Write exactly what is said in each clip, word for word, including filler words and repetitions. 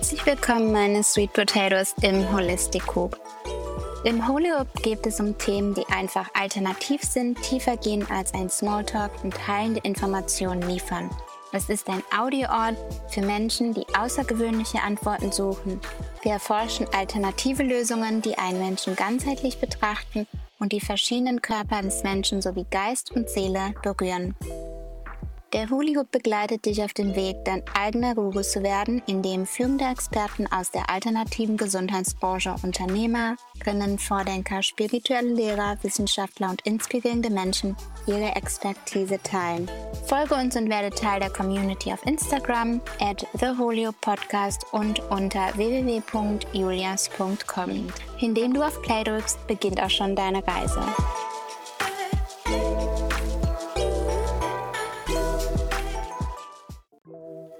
Herzlich willkommen, meine Sweet Potatoes, im Holistic Hub. Im Holi Hub geht es um Themen, die einfach alternativ sind, tiefer gehen als ein Smalltalk und heilende Informationen liefern. Es ist ein Audioort für Menschen, die außergewöhnliche Antworten suchen. Wir erforschen alternative Lösungen, die einen Menschen ganzheitlich betrachten und die verschiedenen Körper des Menschen sowie Geist und Seele berühren. Der Holi Hub begleitet dich auf dem Weg, dein eigener Guru zu werden, indem führende Experten aus der alternativen Gesundheitsbranche Unternehmerinnen, Vordenker, spirituelle Lehrer, Wissenschaftler und inspirierende Menschen ihre Expertise teilen. Folge uns und werde Teil der Community auf Instagram, at The Holi Hub Podcast und unter w w w punkt julias punkt com. Indem du auf Play drückst, beginnt auch schon deine Reise.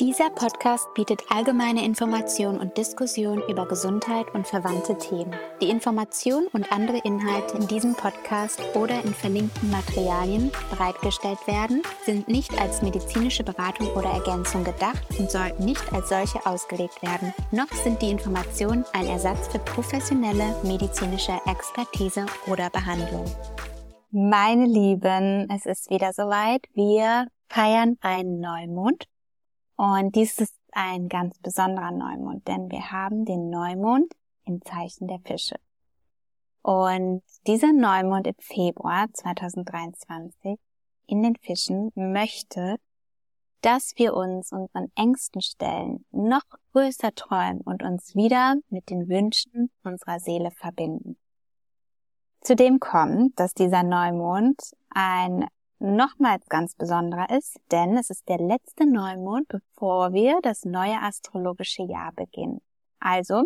Dieser Podcast bietet allgemeine Informationen und Diskussionen über Gesundheit und verwandte Themen. Die Informationen und andere Inhalte in diesem Podcast oder in verlinkten Materialien bereitgestellt werden, sind nicht als medizinische Beratung oder Ergänzung gedacht und sollten nicht als solche ausgelegt werden. Noch sind die Informationen ein Ersatz für professionelle medizinische Expertise oder Behandlung. Meine Lieben, es ist wieder soweit. Wir feiern einen Neumond. Und dies ist ein ganz besonderer Neumond, denn wir haben den Neumond im Zeichen der Fische. Und dieser Neumond im Februar zwanzig dreiundzwanzig in den Fischen möchte, dass wir uns unseren Ängsten stellen, noch größer träumen und uns wieder mit den Wünschen unserer Seele verbinden. Zudem kommt, dass dieser Neumond ein nochmals ganz besonderer ist, denn es ist der letzte Neumond, bevor wir das neue astrologische Jahr beginnen. Also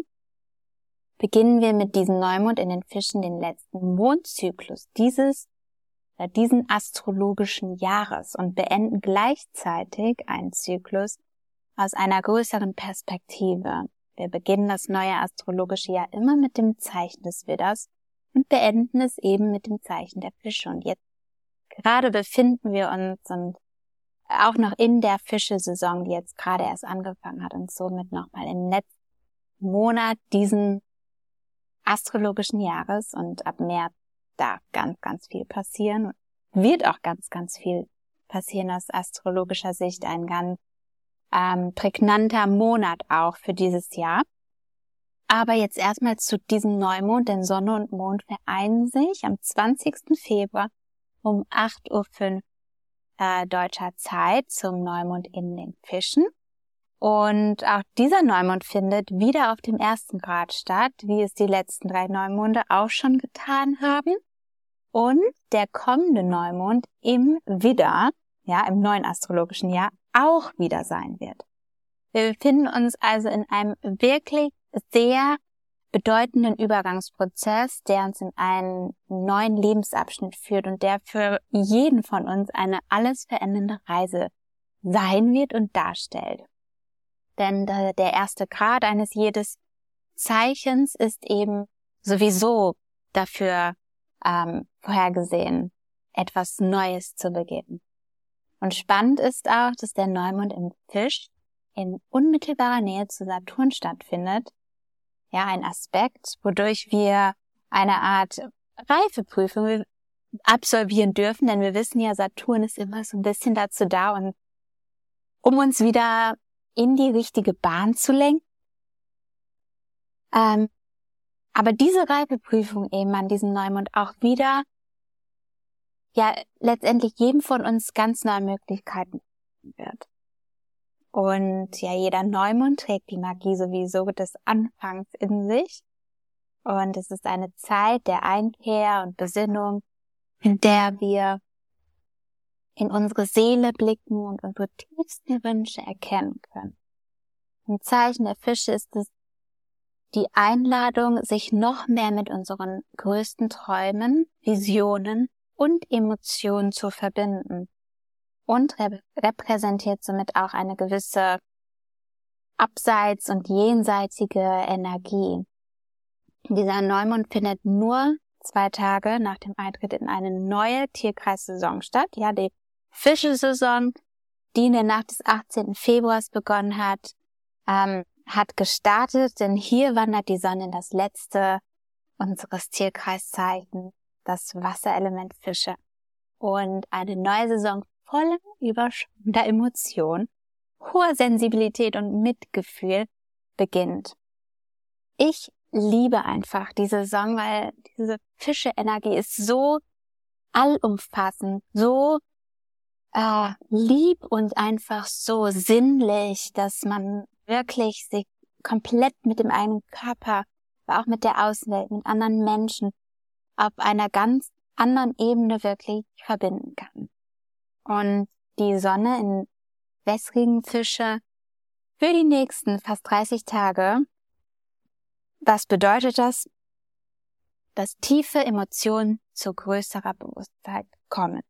beginnen wir mit diesem Neumond in den Fischen den letzten Mondzyklus dieses oder diesen astrologischen Jahres und beenden gleichzeitig einen Zyklus aus einer größeren Perspektive. Wir beginnen das neue astrologische Jahr immer mit dem Zeichen des Widders und beenden es eben mit dem Zeichen der Fische. Und jetzt gerade befinden wir uns und auch noch in der Fische-Saison, die jetzt gerade erst angefangen hat und somit nochmal im letzten Monat diesen astrologischen Jahres, und ab März darf ganz, ganz viel passieren und wird auch ganz, ganz viel passieren aus astrologischer Sicht. Ein ganz ähm, prägnanter Monat auch für dieses Jahr. Aber jetzt erstmal zu diesem Neumond, denn Sonne und Mond vereinen sich am zwanzigsten Februar um acht Uhr fünf äh, deutscher Zeit zum Neumond in den Fischen. Und auch dieser Neumond findet wieder auf dem ersten Grad statt, wie es die letzten drei Neumonde auch schon getan haben. Und der kommende Neumond im Widder, ja, im neuen astrologischen Jahr, auch wieder sein wird. Wir befinden uns also in einem wirklich sehr bedeutenden Übergangsprozess, der uns in einen neuen Lebensabschnitt führt und der für jeden von uns eine alles verändernde Reise sein wird und darstellt. Denn der erste Grad eines jedes Zeichens ist eben sowieso dafür ähm, vorhergesehen, etwas Neues zu beginnen. Und spannend ist auch, dass der Neumond im Fisch in unmittelbarer Nähe zu Saturn stattfindet. Ja, ein Aspekt, wodurch wir eine Art Reifeprüfung absolvieren dürfen, denn wir wissen ja, Saturn ist immer so ein bisschen dazu da, und um uns wieder in die richtige Bahn zu lenken. Ähm, aber diese Reifeprüfung eben an diesem Neumond auch wieder, ja, letztendlich jedem von uns ganz neue Möglichkeiten wird. Und ja, jeder Neumond trägt die Magie sowieso des Anfangs in sich. Und es ist eine Zeit der Einkehr und Besinnung, in der wir in unsere Seele blicken und unsere tiefsten Wünsche erkennen können. Im Zeichen der Fische ist es die Einladung, sich noch mehr mit unseren größten Träumen, Visionen und Emotionen zu verbinden. Und repräsentiert somit auch eine gewisse abseits- und jenseitige Energie. Dieser Neumond findet nur zwei Tage nach dem Eintritt in eine neue Tierkreissaison statt. Ja, die Fische-Saison, die in der Nacht des achtzehnten Februars begonnen hat, ähm, hat gestartet, denn hier wandert die Sonne in das letzte unseres Tierkreiszeichen, das Wasserelement Fische. Und eine neue Saison voller überschwemmender Emotionen, hoher Sensibilität und Mitgefühl beginnt. Ich liebe einfach diese Saison, weil diese Fische-Energie ist so allumfassend, so äh, lieb und einfach so sinnlich, dass man wirklich sich komplett mit dem eigenen Körper, aber auch mit der Außenwelt, mit anderen Menschen auf einer ganz anderen Ebene wirklich verbinden kann. Und die Sonne in wässrigen Fische für die nächsten fast dreißig Tage. Was bedeutet das? Dass tiefe Emotionen zu größerer Bewusstheit kommen.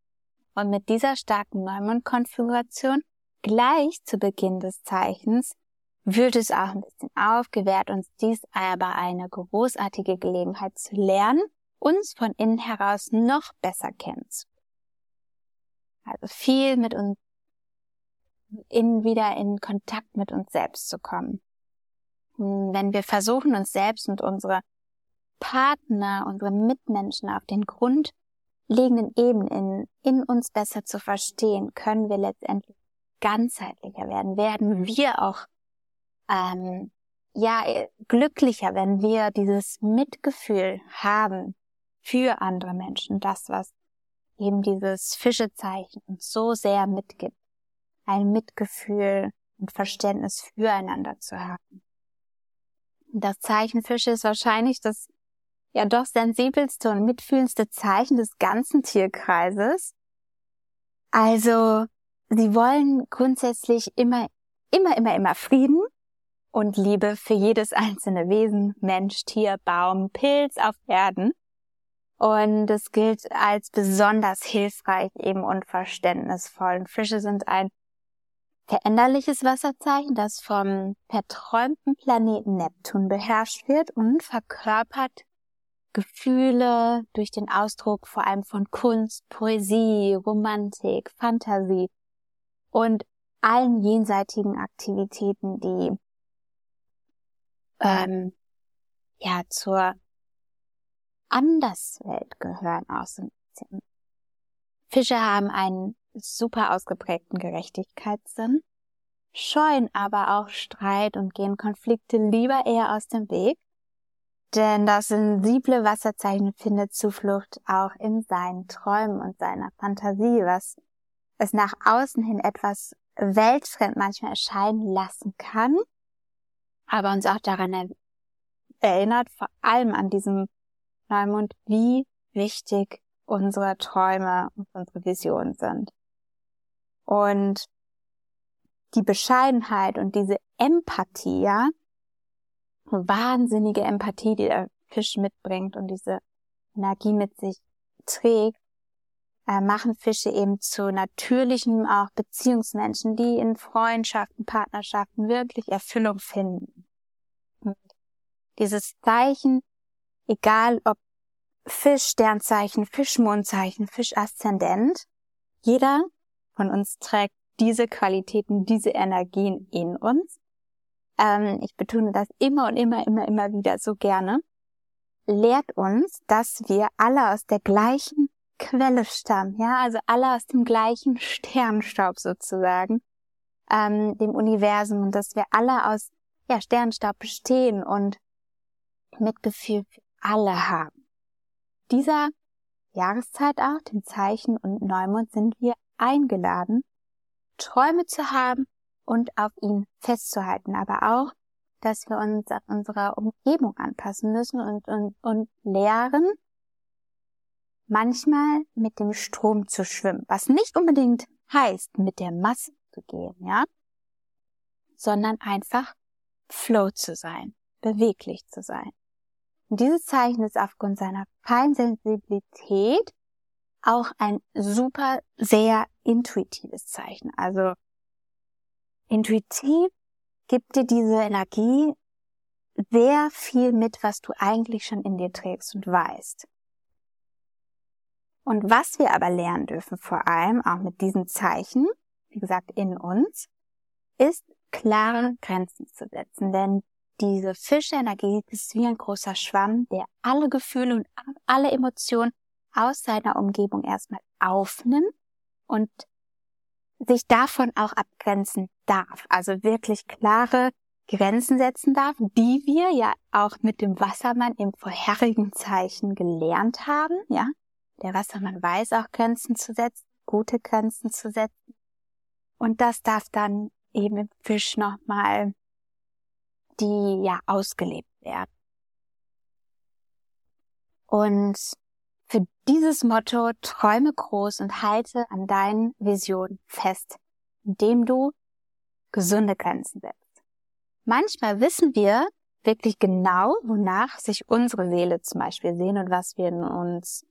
Und mit dieser starken Neumond-Konfiguration gleich zu Beginn des Zeichens wird es auch ein bisschen auf, gewährt uns dies aber eine großartige Gelegenheit zu lernen, uns von innen heraus noch besser kennenzulernen. Also viel mit uns innen wieder in Kontakt mit uns selbst zu kommen. Wenn wir versuchen, uns selbst und unsere Partner, unsere Mitmenschen auf den grundlegenden Ebenen in, in uns besser zu verstehen, können wir letztendlich ganzheitlicher werden, werden wir auch ähm, ja glücklicher, wenn wir dieses Mitgefühl haben für andere Menschen, das, was eben dieses Fischezeichen uns so sehr mitgibt, ein Mitgefühl und Verständnis füreinander zu haben. Das Zeichen Fische ist wahrscheinlich das ja doch sensibelste und mitfühlendste Zeichen des ganzen Tierkreises. Also sie wollen grundsätzlich immer, immer, immer, immer Frieden und Liebe für jedes einzelne Wesen, Mensch, Tier, Baum, Pilz auf Erden. Und es gilt als besonders hilfreich eben und verständnisvoll. Und Fische sind ein veränderliches Wasserzeichen, das vom verträumten Planeten Neptun beherrscht wird und verkörpert Gefühle durch den Ausdruck vor allem von Kunst, Poesie, Romantik, Fantasie und allen jenseitigen Aktivitäten, die ähm, ja zur Anderswelt gehören aus dem Sinn. Fische haben einen super ausgeprägten Gerechtigkeitssinn, scheuen aber auch Streit und gehen Konflikte lieber eher aus dem Weg, denn das sensible Wasserzeichen findet Zuflucht auch in seinen Träumen und seiner Fantasie, was es nach außen hin etwas weltfremd manchmal erscheinen lassen kann, aber uns auch daran erinnert, vor allem an diesem Neumond, wie wichtig unsere Träume und unsere Visionen sind. Und die Bescheidenheit und diese Empathie, ja, wahnsinnige Empathie, die der Fisch mitbringt und diese Energie mit sich trägt, äh, machen Fische eben zu natürlichen auch Beziehungsmenschen, die in Freundschaften, Partnerschaften wirklich Erfüllung finden. Und dieses Zeichen, egal ob Fisch-Sternzeichen, Fisch-Mondzeichen, Fisch-Aszendent, jeder von uns trägt diese Qualitäten, diese Energien in uns. Ähm, ich betone das immer und immer, immer, immer wieder so gerne. Lehrt uns, dass wir alle aus der gleichen Quelle stammen, ja, also alle aus dem gleichen Sternstaub sozusagen, ähm, dem Universum, und dass wir alle aus ja, Sternstaub bestehen und Mitgefühl für alle haben. Dieser Jahreszeit auch, dem Zeichen und Neumond, sind wir eingeladen, Träume zu haben und auf ihn festzuhalten, aber auch, dass wir uns an unsere Umgebung anpassen müssen und, und, und lernen, manchmal mit dem Strom zu schwimmen, was nicht unbedingt heißt, mit der Masse zu gehen, ja, sondern einfach Flow zu sein, beweglich zu sein. Und dieses Zeichen ist aufgrund seiner Feinsensibilität auch ein super, sehr intuitives Zeichen. Also intuitiv gibt dir diese Energie sehr viel mit, was du eigentlich schon in dir trägst und weißt. Und was wir aber lernen dürfen, vor allem auch mit diesem Zeichen, wie gesagt in uns, ist klare Grenzen zu setzen, denn diese Fische-Energie ist wie ein großer Schwamm, der alle Gefühle und alle Emotionen aus seiner Umgebung erstmal aufnimmt und sich davon auch abgrenzen darf. Also wirklich klare Grenzen setzen darf, die wir ja auch mit dem Wassermann im vorherigen Zeichen gelernt haben. Ja, der Wassermann weiß auch, Grenzen zu setzen, gute Grenzen zu setzen. Und das darf dann eben im Fisch nochmal die ja ausgelebt werden. Und für dieses Motto träume groß und halte an deinen Visionen fest, indem du gesunde Grenzen setzt. Manchmal wissen wir wirklich genau, wonach sich unsere Seele zum Beispiel sehnt und was wir in uns,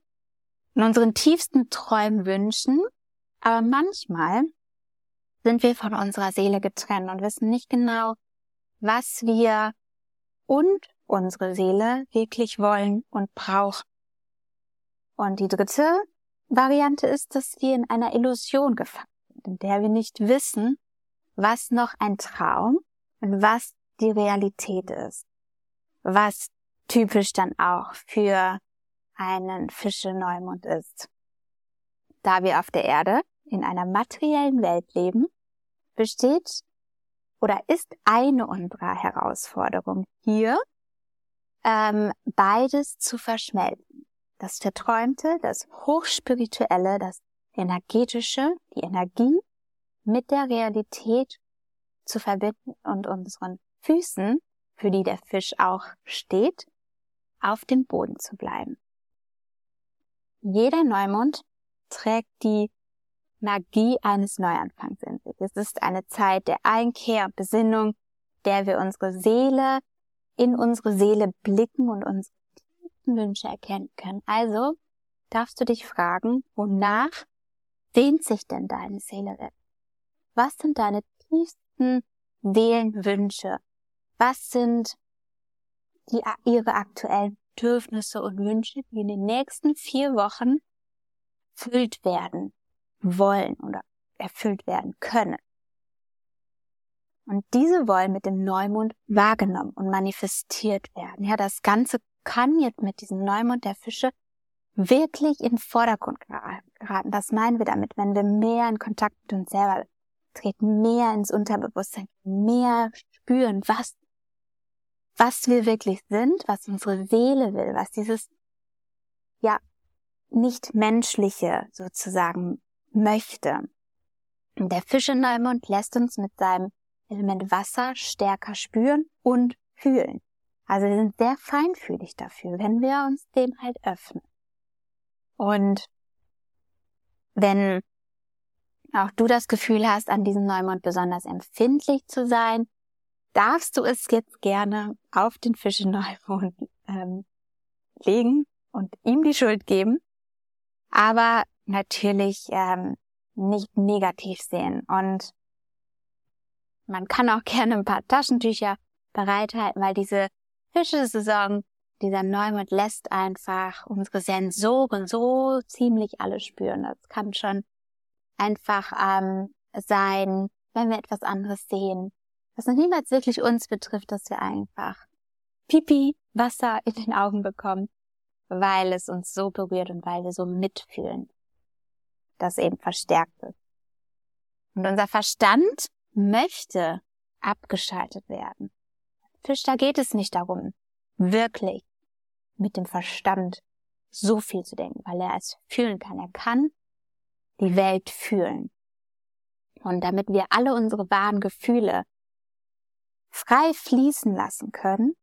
in unseren tiefsten Träumen wünschen. Aber manchmal sind wir von unserer Seele getrennt und wissen nicht genau, was wir und unsere Seele wirklich wollen und brauchen. Und die dritte Variante ist, dass wir in einer Illusion gefangen sind, in der wir nicht wissen, was noch ein Traum und was die Realität ist. Was typisch dann auch für einen Fische-Neumond ist. Da wir auf der Erde in einer materiellen Welt leben, besteht oder ist eine unserer Herausforderungen hier, ähm, beides zu verschmelzen. Das Verträumte, das Hochspirituelle, das Energetische, die Energie mit der Realität zu verbinden und unseren Füßen, für die der Fisch auch steht, auf dem Boden zu bleiben. Jeder Neumond trägt die Magie eines Neuanfangs in sich. Es ist eine Zeit der Einkehr und Besinnung, der wir unsere Seele, in unsere Seele blicken und unsere tiefsten Wünsche erkennen können. Also darfst du dich fragen, wonach sehnt sich denn deine Seele? Was sind deine tiefsten Seelenwünsche? Was sind die, ihre aktuellen Bedürfnisse und Wünsche, die in den nächsten vier Wochen erfüllt werden wollen oder erfüllt werden können? Und diese wollen mit dem Neumond wahrgenommen und manifestiert werden. Ja, das Ganze kann jetzt mit diesem Neumond der Fische wirklich in den Vordergrund geraten. Das meinen wir damit, wenn wir mehr in Kontakt mit uns selber treten, mehr ins Unterbewusstsein, mehr spüren, was was wir wirklich sind, was unsere Seele will, was dieses ja nicht menschliche sozusagen möchte. Der Fische-Neumond lässt uns mit seinem Element Wasser stärker spüren und fühlen. Also wir sind sehr feinfühlig dafür, wenn wir uns dem halt öffnen. Und wenn auch du das Gefühl hast, an diesem Neumond besonders empfindlich zu sein, darfst du es jetzt gerne auf den Fische-Neumond ähm, legen und ihm die Schuld geben, aber natürlich ähm, nicht negativ sehen. Und man kann auch gerne ein paar Taschentücher bereithalten, weil diese Fische-Saison, dieser Neumond lässt einfach unsere Sensoren so ziemlich alle spüren. Das kann schon einfach ähm, sein, wenn wir etwas anderes sehen, was noch niemals wirklich uns betrifft, dass wir einfach Pipi, Wasser in den Augen bekommen, weil es uns so berührt und weil wir so mitfühlen, das eben verstärkt ist. Und unser Verstand möchte abgeschaltet werden. Fisch, da geht es nicht darum, wirklich mit dem Verstand so viel zu denken, weil er es fühlen kann. Er kann die Welt fühlen. Und damit wir alle unsere wahren Gefühle frei fließen lassen können,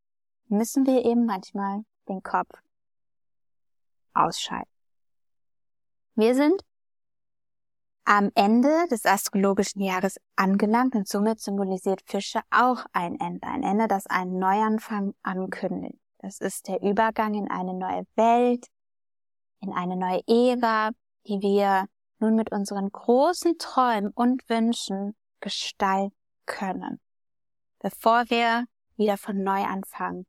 müssen wir eben manchmal den Kopf ausschalten. Wir sind am Ende des astrologischen Jahres angelangt und somit symbolisiert Fische auch ein Ende. Ein Ende, das einen Neuanfang ankündigt. Das ist der Übergang in eine neue Welt, in eine neue Ära, die wir nun mit unseren großen Träumen und Wünschen gestalten können. Bevor wir wieder von neu anfangen,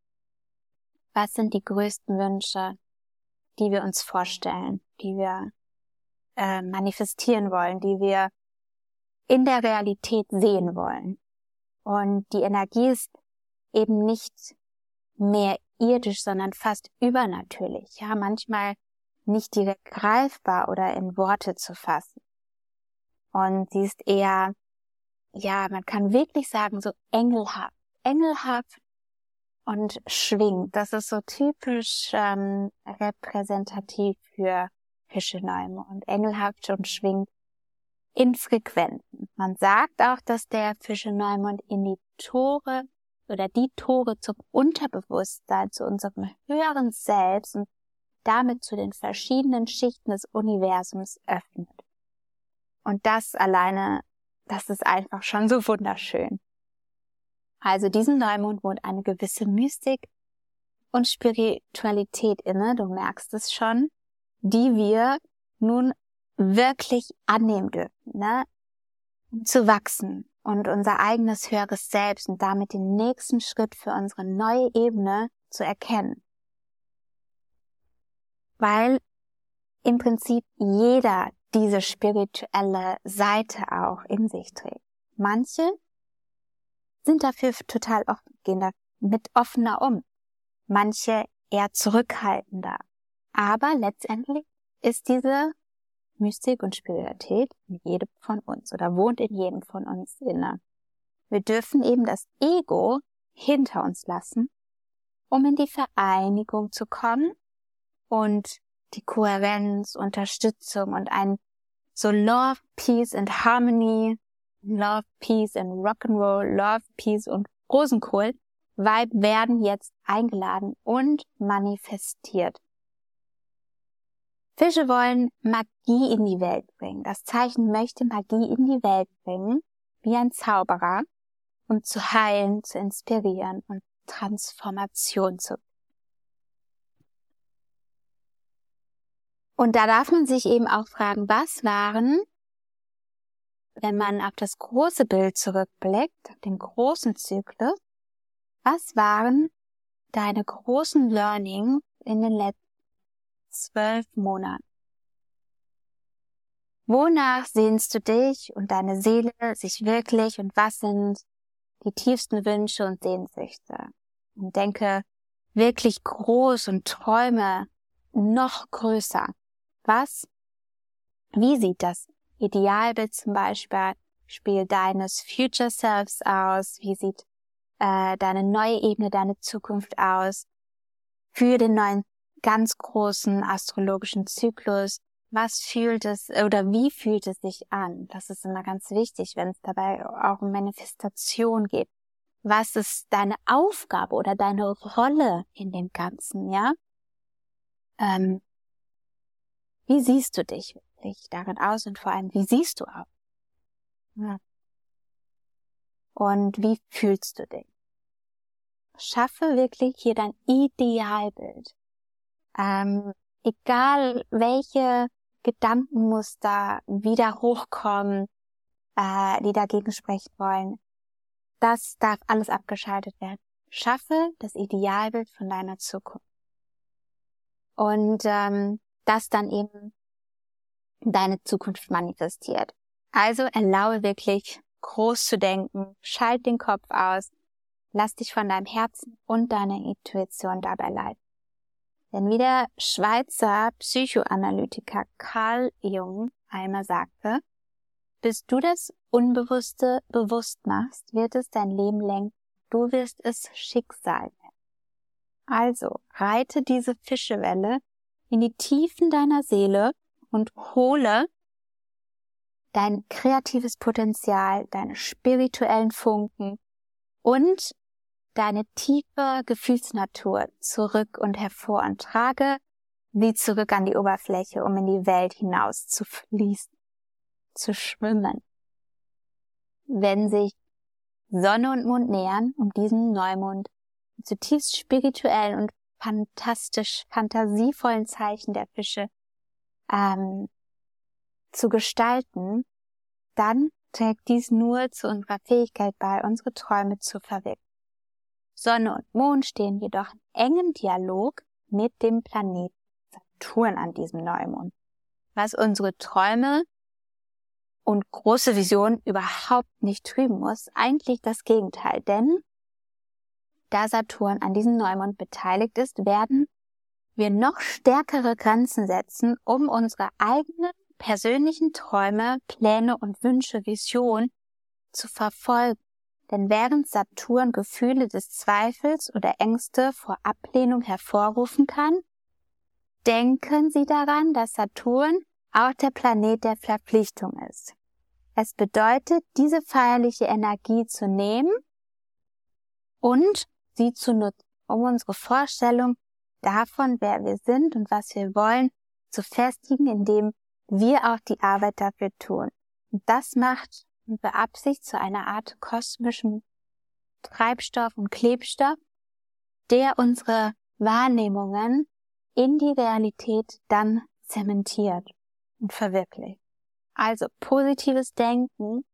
was sind die größten Wünsche, die wir uns vorstellen, die wir äh, manifestieren wollen, die wir in der Realität sehen wollen? Und die Energie ist eben nicht mehr irdisch, sondern fast übernatürlich. Ja, manchmal nicht direkt greifbar oder in Worte zu fassen. Und sie ist eher, ja, man kann wirklich sagen, so engelhaft. Engelhaft und schwingt. Das ist so typisch ähm, repräsentativ für Fische-Neumond. Engelhaft und schwingt in Frequenzen. Man sagt auch, dass der Fische-Neumond in die Tore oder die Tore zum Unterbewusstsein, zu unserem höheren Selbst und damit zu den verschiedenen Schichten des Universums öffnet. Und das alleine, das ist einfach schon so wunderschön. Also diesem Neumond wohnt eine gewisse Mystik und Spiritualität inne, du merkst es schon, die wir nun wirklich annehmen dürfen, ne? Um zu wachsen und unser eigenes höheres Selbst und damit den nächsten Schritt für unsere neue Ebene zu erkennen. Weil im Prinzip jeder diese spirituelle Seite auch in sich trägt. Manche sind dafür total offen, gehen da mit offener um. Manche eher zurückhaltender. Aber letztendlich ist diese Mystik und Spiritualität in jedem von uns oder wohnt in jedem von uns inne. Wir dürfen eben das Ego hinter uns lassen, um in die Vereinigung zu kommen und die Kohärenz, Unterstützung und ein so Love, Peace and Harmony, Love, Peace and Rock'n'Roll, Love, Peace und Rosenkohl Vibe werden jetzt eingeladen und manifestiert. Fische wollen Magie in die Welt bringen. Das Zeichen möchte Magie in die Welt bringen, wie ein Zauberer, um zu heilen, zu inspirieren und Transformation zu bringen. Und da darf man sich eben auch fragen, was waren, wenn man auf das große Bild zurückblickt, auf den großen Zyklus, was waren deine großen Learnings in den letzten zwölf Monaten? Wonach sehnst du dich und deine Seele sich wirklich und was sind die tiefsten Wünsche und Sehnsüchte? Und denke wirklich groß und träume noch größer. Was? Wie sieht das Idealbild zum Beispiel deines Future Selves aus? Wie sieht äh, deine neue Ebene, deine Zukunft aus? Für den neuen, ganz großen astrologischen Zyklus, was fühlt es oder wie fühlt es sich an? Das ist immer ganz wichtig, wenn es dabei auch um Manifestation geht. Was ist deine Aufgabe oder deine Rolle in dem Ganzen, ja? Ähm, wie siehst du dich wirklich darin aus und vor allem, wie siehst du aus? Ja. Und wie fühlst du dich? Schaffe wirklich hier dein Idealbild. Ähm, egal welche Gedankenmuster wieder hochkommen, äh, die dagegen sprechen wollen, das darf alles abgeschaltet werden. Schaffe das Idealbild von deiner Zukunft. Und ähm, das dann eben deine Zukunft manifestiert. Also erlaube wirklich, groß zu denken, schalte den Kopf aus, lass dich von deinem Herzen und deiner Intuition dabei leiten. Denn wie der Schweizer Psychoanalytiker Carl Jung einmal sagte, bis du das Unbewusste bewusst machst, wird es dein Leben lenken, du wirst es Schicksal nennen. Also reite diese Fischewelle in die Tiefen deiner Seele und hole dein kreatives Potenzial, deine spirituellen Funken und deine tiefe Gefühlsnatur zurück und hervor und trage sie zurück an die Oberfläche, um in die Welt hinaus zu fließen, zu schwimmen. Wenn sich Sonne und Mond nähern, um diesen Neumond zutiefst spirituellen und fantastisch fantasievollen Zeichen der Fische ähm, zu gestalten, dann trägt dies nur zu unserer Fähigkeit bei, unsere Träume zu verwirklichen. Sonne und Mond stehen jedoch in engem Dialog mit dem Planeten Saturn an diesem Neumond, was unsere Träume und große Visionen überhaupt nicht trüben muss. Eigentlich das Gegenteil, denn da Saturn an diesem Neumond beteiligt ist, werden wir noch stärkere Grenzen setzen, um unsere eigenen persönlichen Träume, Pläne und Wünsche, Visionen zu verfolgen. Denn während Saturn Gefühle des Zweifels oder Ängste vor Ablehnung hervorrufen kann, denken Sie daran, dass Saturn auch der Planet der Verpflichtung ist. Es bedeutet, diese feierliche Energie zu nehmen und sie zu nutzen, um unsere Vorstellung davon, wer wir sind und was wir wollen, zu festigen, indem wir auch die Arbeit dafür tun. Und das macht und beabsichtigt zu einer Art kosmischen Treibstoff und Klebstoff, der unsere Wahrnehmungen in die Realität dann zementiert und verwirklicht. Also positives Denken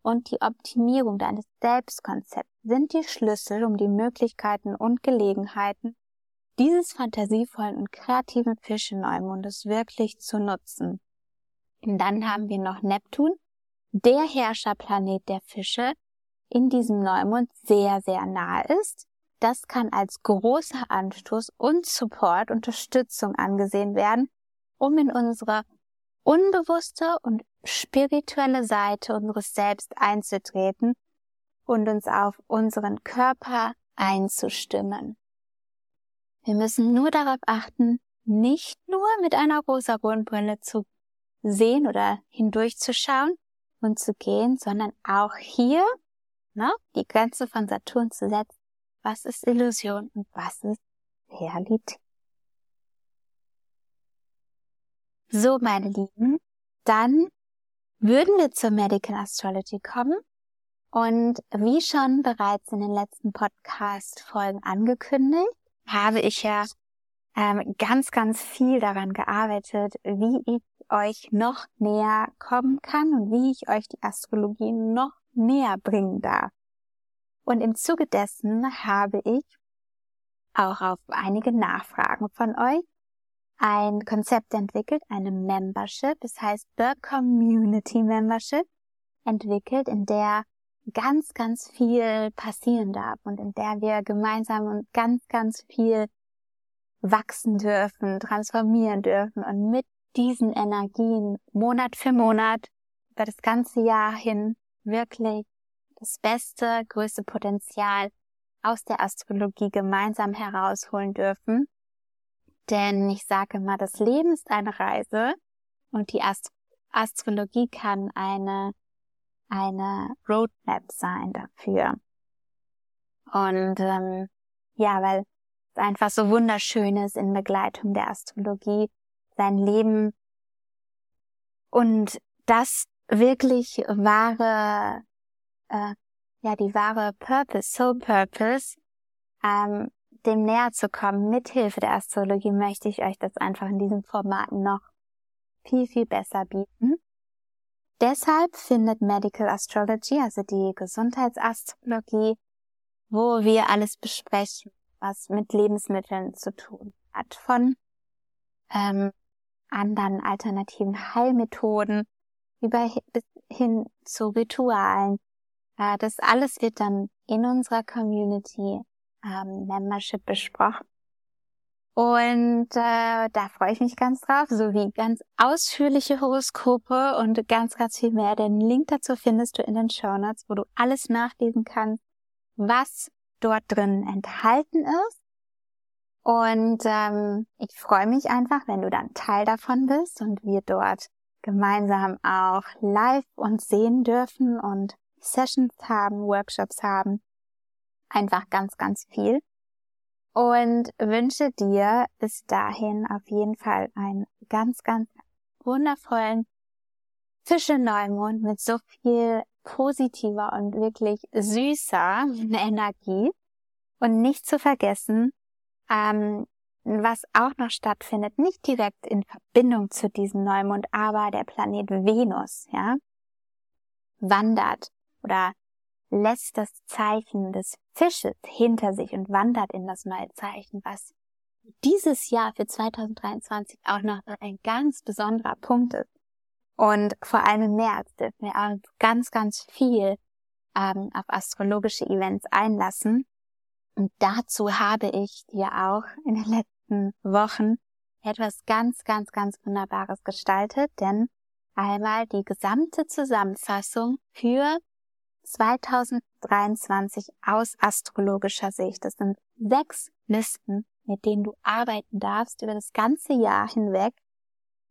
und die Optimierung deines Selbstkonzepts sind die Schlüssel, um die Möglichkeiten und Gelegenheiten dieses fantasievollen und kreativen Fische-Neumondes wirklich zu nutzen. Und dann haben wir noch Neptun, der Herrscherplanet der Fische, in diesem Neumond sehr, sehr nahe ist. Das kann als großer Anstoß und Support, Unterstützung angesehen werden, um in unsere unbewusste und spirituelle Seite unseres Selbst einzutreten und uns auf unseren Körper einzustimmen. Wir müssen nur darauf achten, nicht nur mit einer rosa-roten Brille zu sehen oder hindurchzuschauen, und zu gehen, sondern auch hier, ne, die Grenze von Saturn zu setzen, was ist Illusion und was ist Realität. So, meine Lieben, dann würden wir zur Medical Astrology kommen und wie schon bereits in den letzten Podcast-Folgen angekündigt, habe ich ja ähm, ganz, ganz viel daran gearbeitet, wie ich euch noch näher kommen kann und wie ich euch die Astrologie noch näher bringen darf. Und im Zuge dessen habe ich auch auf einige Nachfragen von euch ein Konzept entwickelt, eine Membership, das heißt The coMOONity Membership, entwickelt, in der ganz, ganz viel passieren darf und in der wir gemeinsam und ganz, ganz viel wachsen dürfen, transformieren dürfen und mit diesen Energien Monat für Monat über das ganze Jahr hin wirklich das beste, größte Potenzial aus der Astrologie gemeinsam herausholen dürfen. Denn ich sage immer, das Leben ist eine Reise und die Ast- Astrologie kann eine, eine Roadmap sein dafür. Und ähm, ja, weil es einfach so wunderschön ist, in Begleitung der Astrologie sein Leben und das wirklich wahre, äh, ja die wahre Purpose, Soul Purpose, ähm, dem näher zu kommen. Mithilfe der Astrologie möchte ich euch das einfach in diesem Format noch viel, viel besser bieten. Deshalb findet Medical Astrology, also die Gesundheitsastrologie, wo wir alles besprechen, was mit Lebensmitteln zu tun hat, von ähm, anderen alternativen Heilmethoden, über bis hin zu Ritualen. Äh, das alles wird dann in unserer Community ähm, Membership besprochen. Und äh, da freue ich mich ganz drauf, sowie ganz ausführliche Horoskope und ganz, ganz viel mehr. Den Link dazu findest du in den Shownotes, wo du alles nachlesen kannst, was dort drin enthalten ist. Und ähm, ich freue mich einfach, wenn du dann Teil davon bist und wir dort gemeinsam auch live uns sehen dürfen und Sessions haben, Workshops haben, einfach ganz, ganz viel. Und wünsche dir bis dahin auf jeden Fall einen ganz, ganz wundervollen Fische-Neumond mit so viel positiver und wirklich süßer Energie. Und nicht zu vergessen, Ähm, was auch noch stattfindet, nicht direkt in Verbindung zu diesem Neumond, aber der Planet Venus, ja, wandert oder lässt das Zeichen des Fisches hinter sich und wandert in das neue Zeichen, was dieses Jahr für zwanzig dreiundzwanzig auch noch ein ganz besonderer Punkt ist. Und vor allem im März dürfen wir auch ganz, ganz viel ähm, auf astrologische Events einlassen. Und dazu habe ich dir auch in den letzten Wochen etwas ganz, ganz, ganz Wunderbares gestaltet, denn einmal die gesamte Zusammenfassung für zwanzig dreiundzwanzig aus astrologischer Sicht. Das sind sechs Listen, mit denen du arbeiten darfst über das ganze Jahr hinweg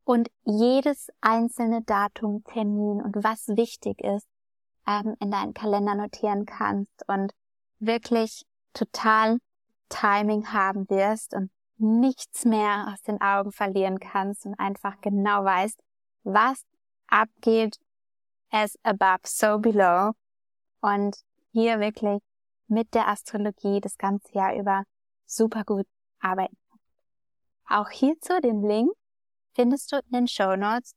und jedes einzelne Datum, Termin und was wichtig ist, ähm, in deinen Kalender notieren kannst und wirklich total Timing haben wirst und nichts mehr aus den Augen verlieren kannst und einfach genau weißt, was abgeht, as above, so below. Und hier wirklich mit der Astrologie das ganze Jahr über super gut arbeiten. Auch hierzu den Link findest du in den Shownotes.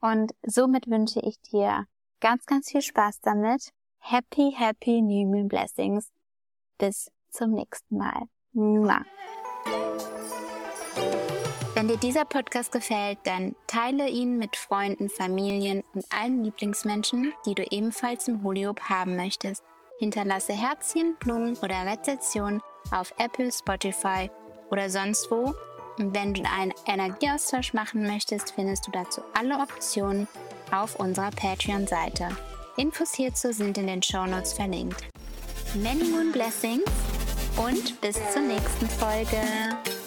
Und somit wünsche ich dir ganz, ganz viel Spaß damit. Happy, happy New Moon Blessings. Bis zum nächsten Mal. Mua. Wenn dir dieser Podcast gefällt, dann teile ihn mit Freunden, Familien und allen Lieblingsmenschen, die du ebenfalls im Holi Hub haben möchtest. Hinterlasse Herzchen, Blumen oder Rezensionen auf Apple, Spotify oder sonst wo. Und wenn du einen Energieaustausch machen möchtest, findest du dazu alle Optionen auf unserer Patreon-Seite. Infos hierzu sind in den Shownotes verlinkt. Many Moon Blessings und bis zur nächsten Folge.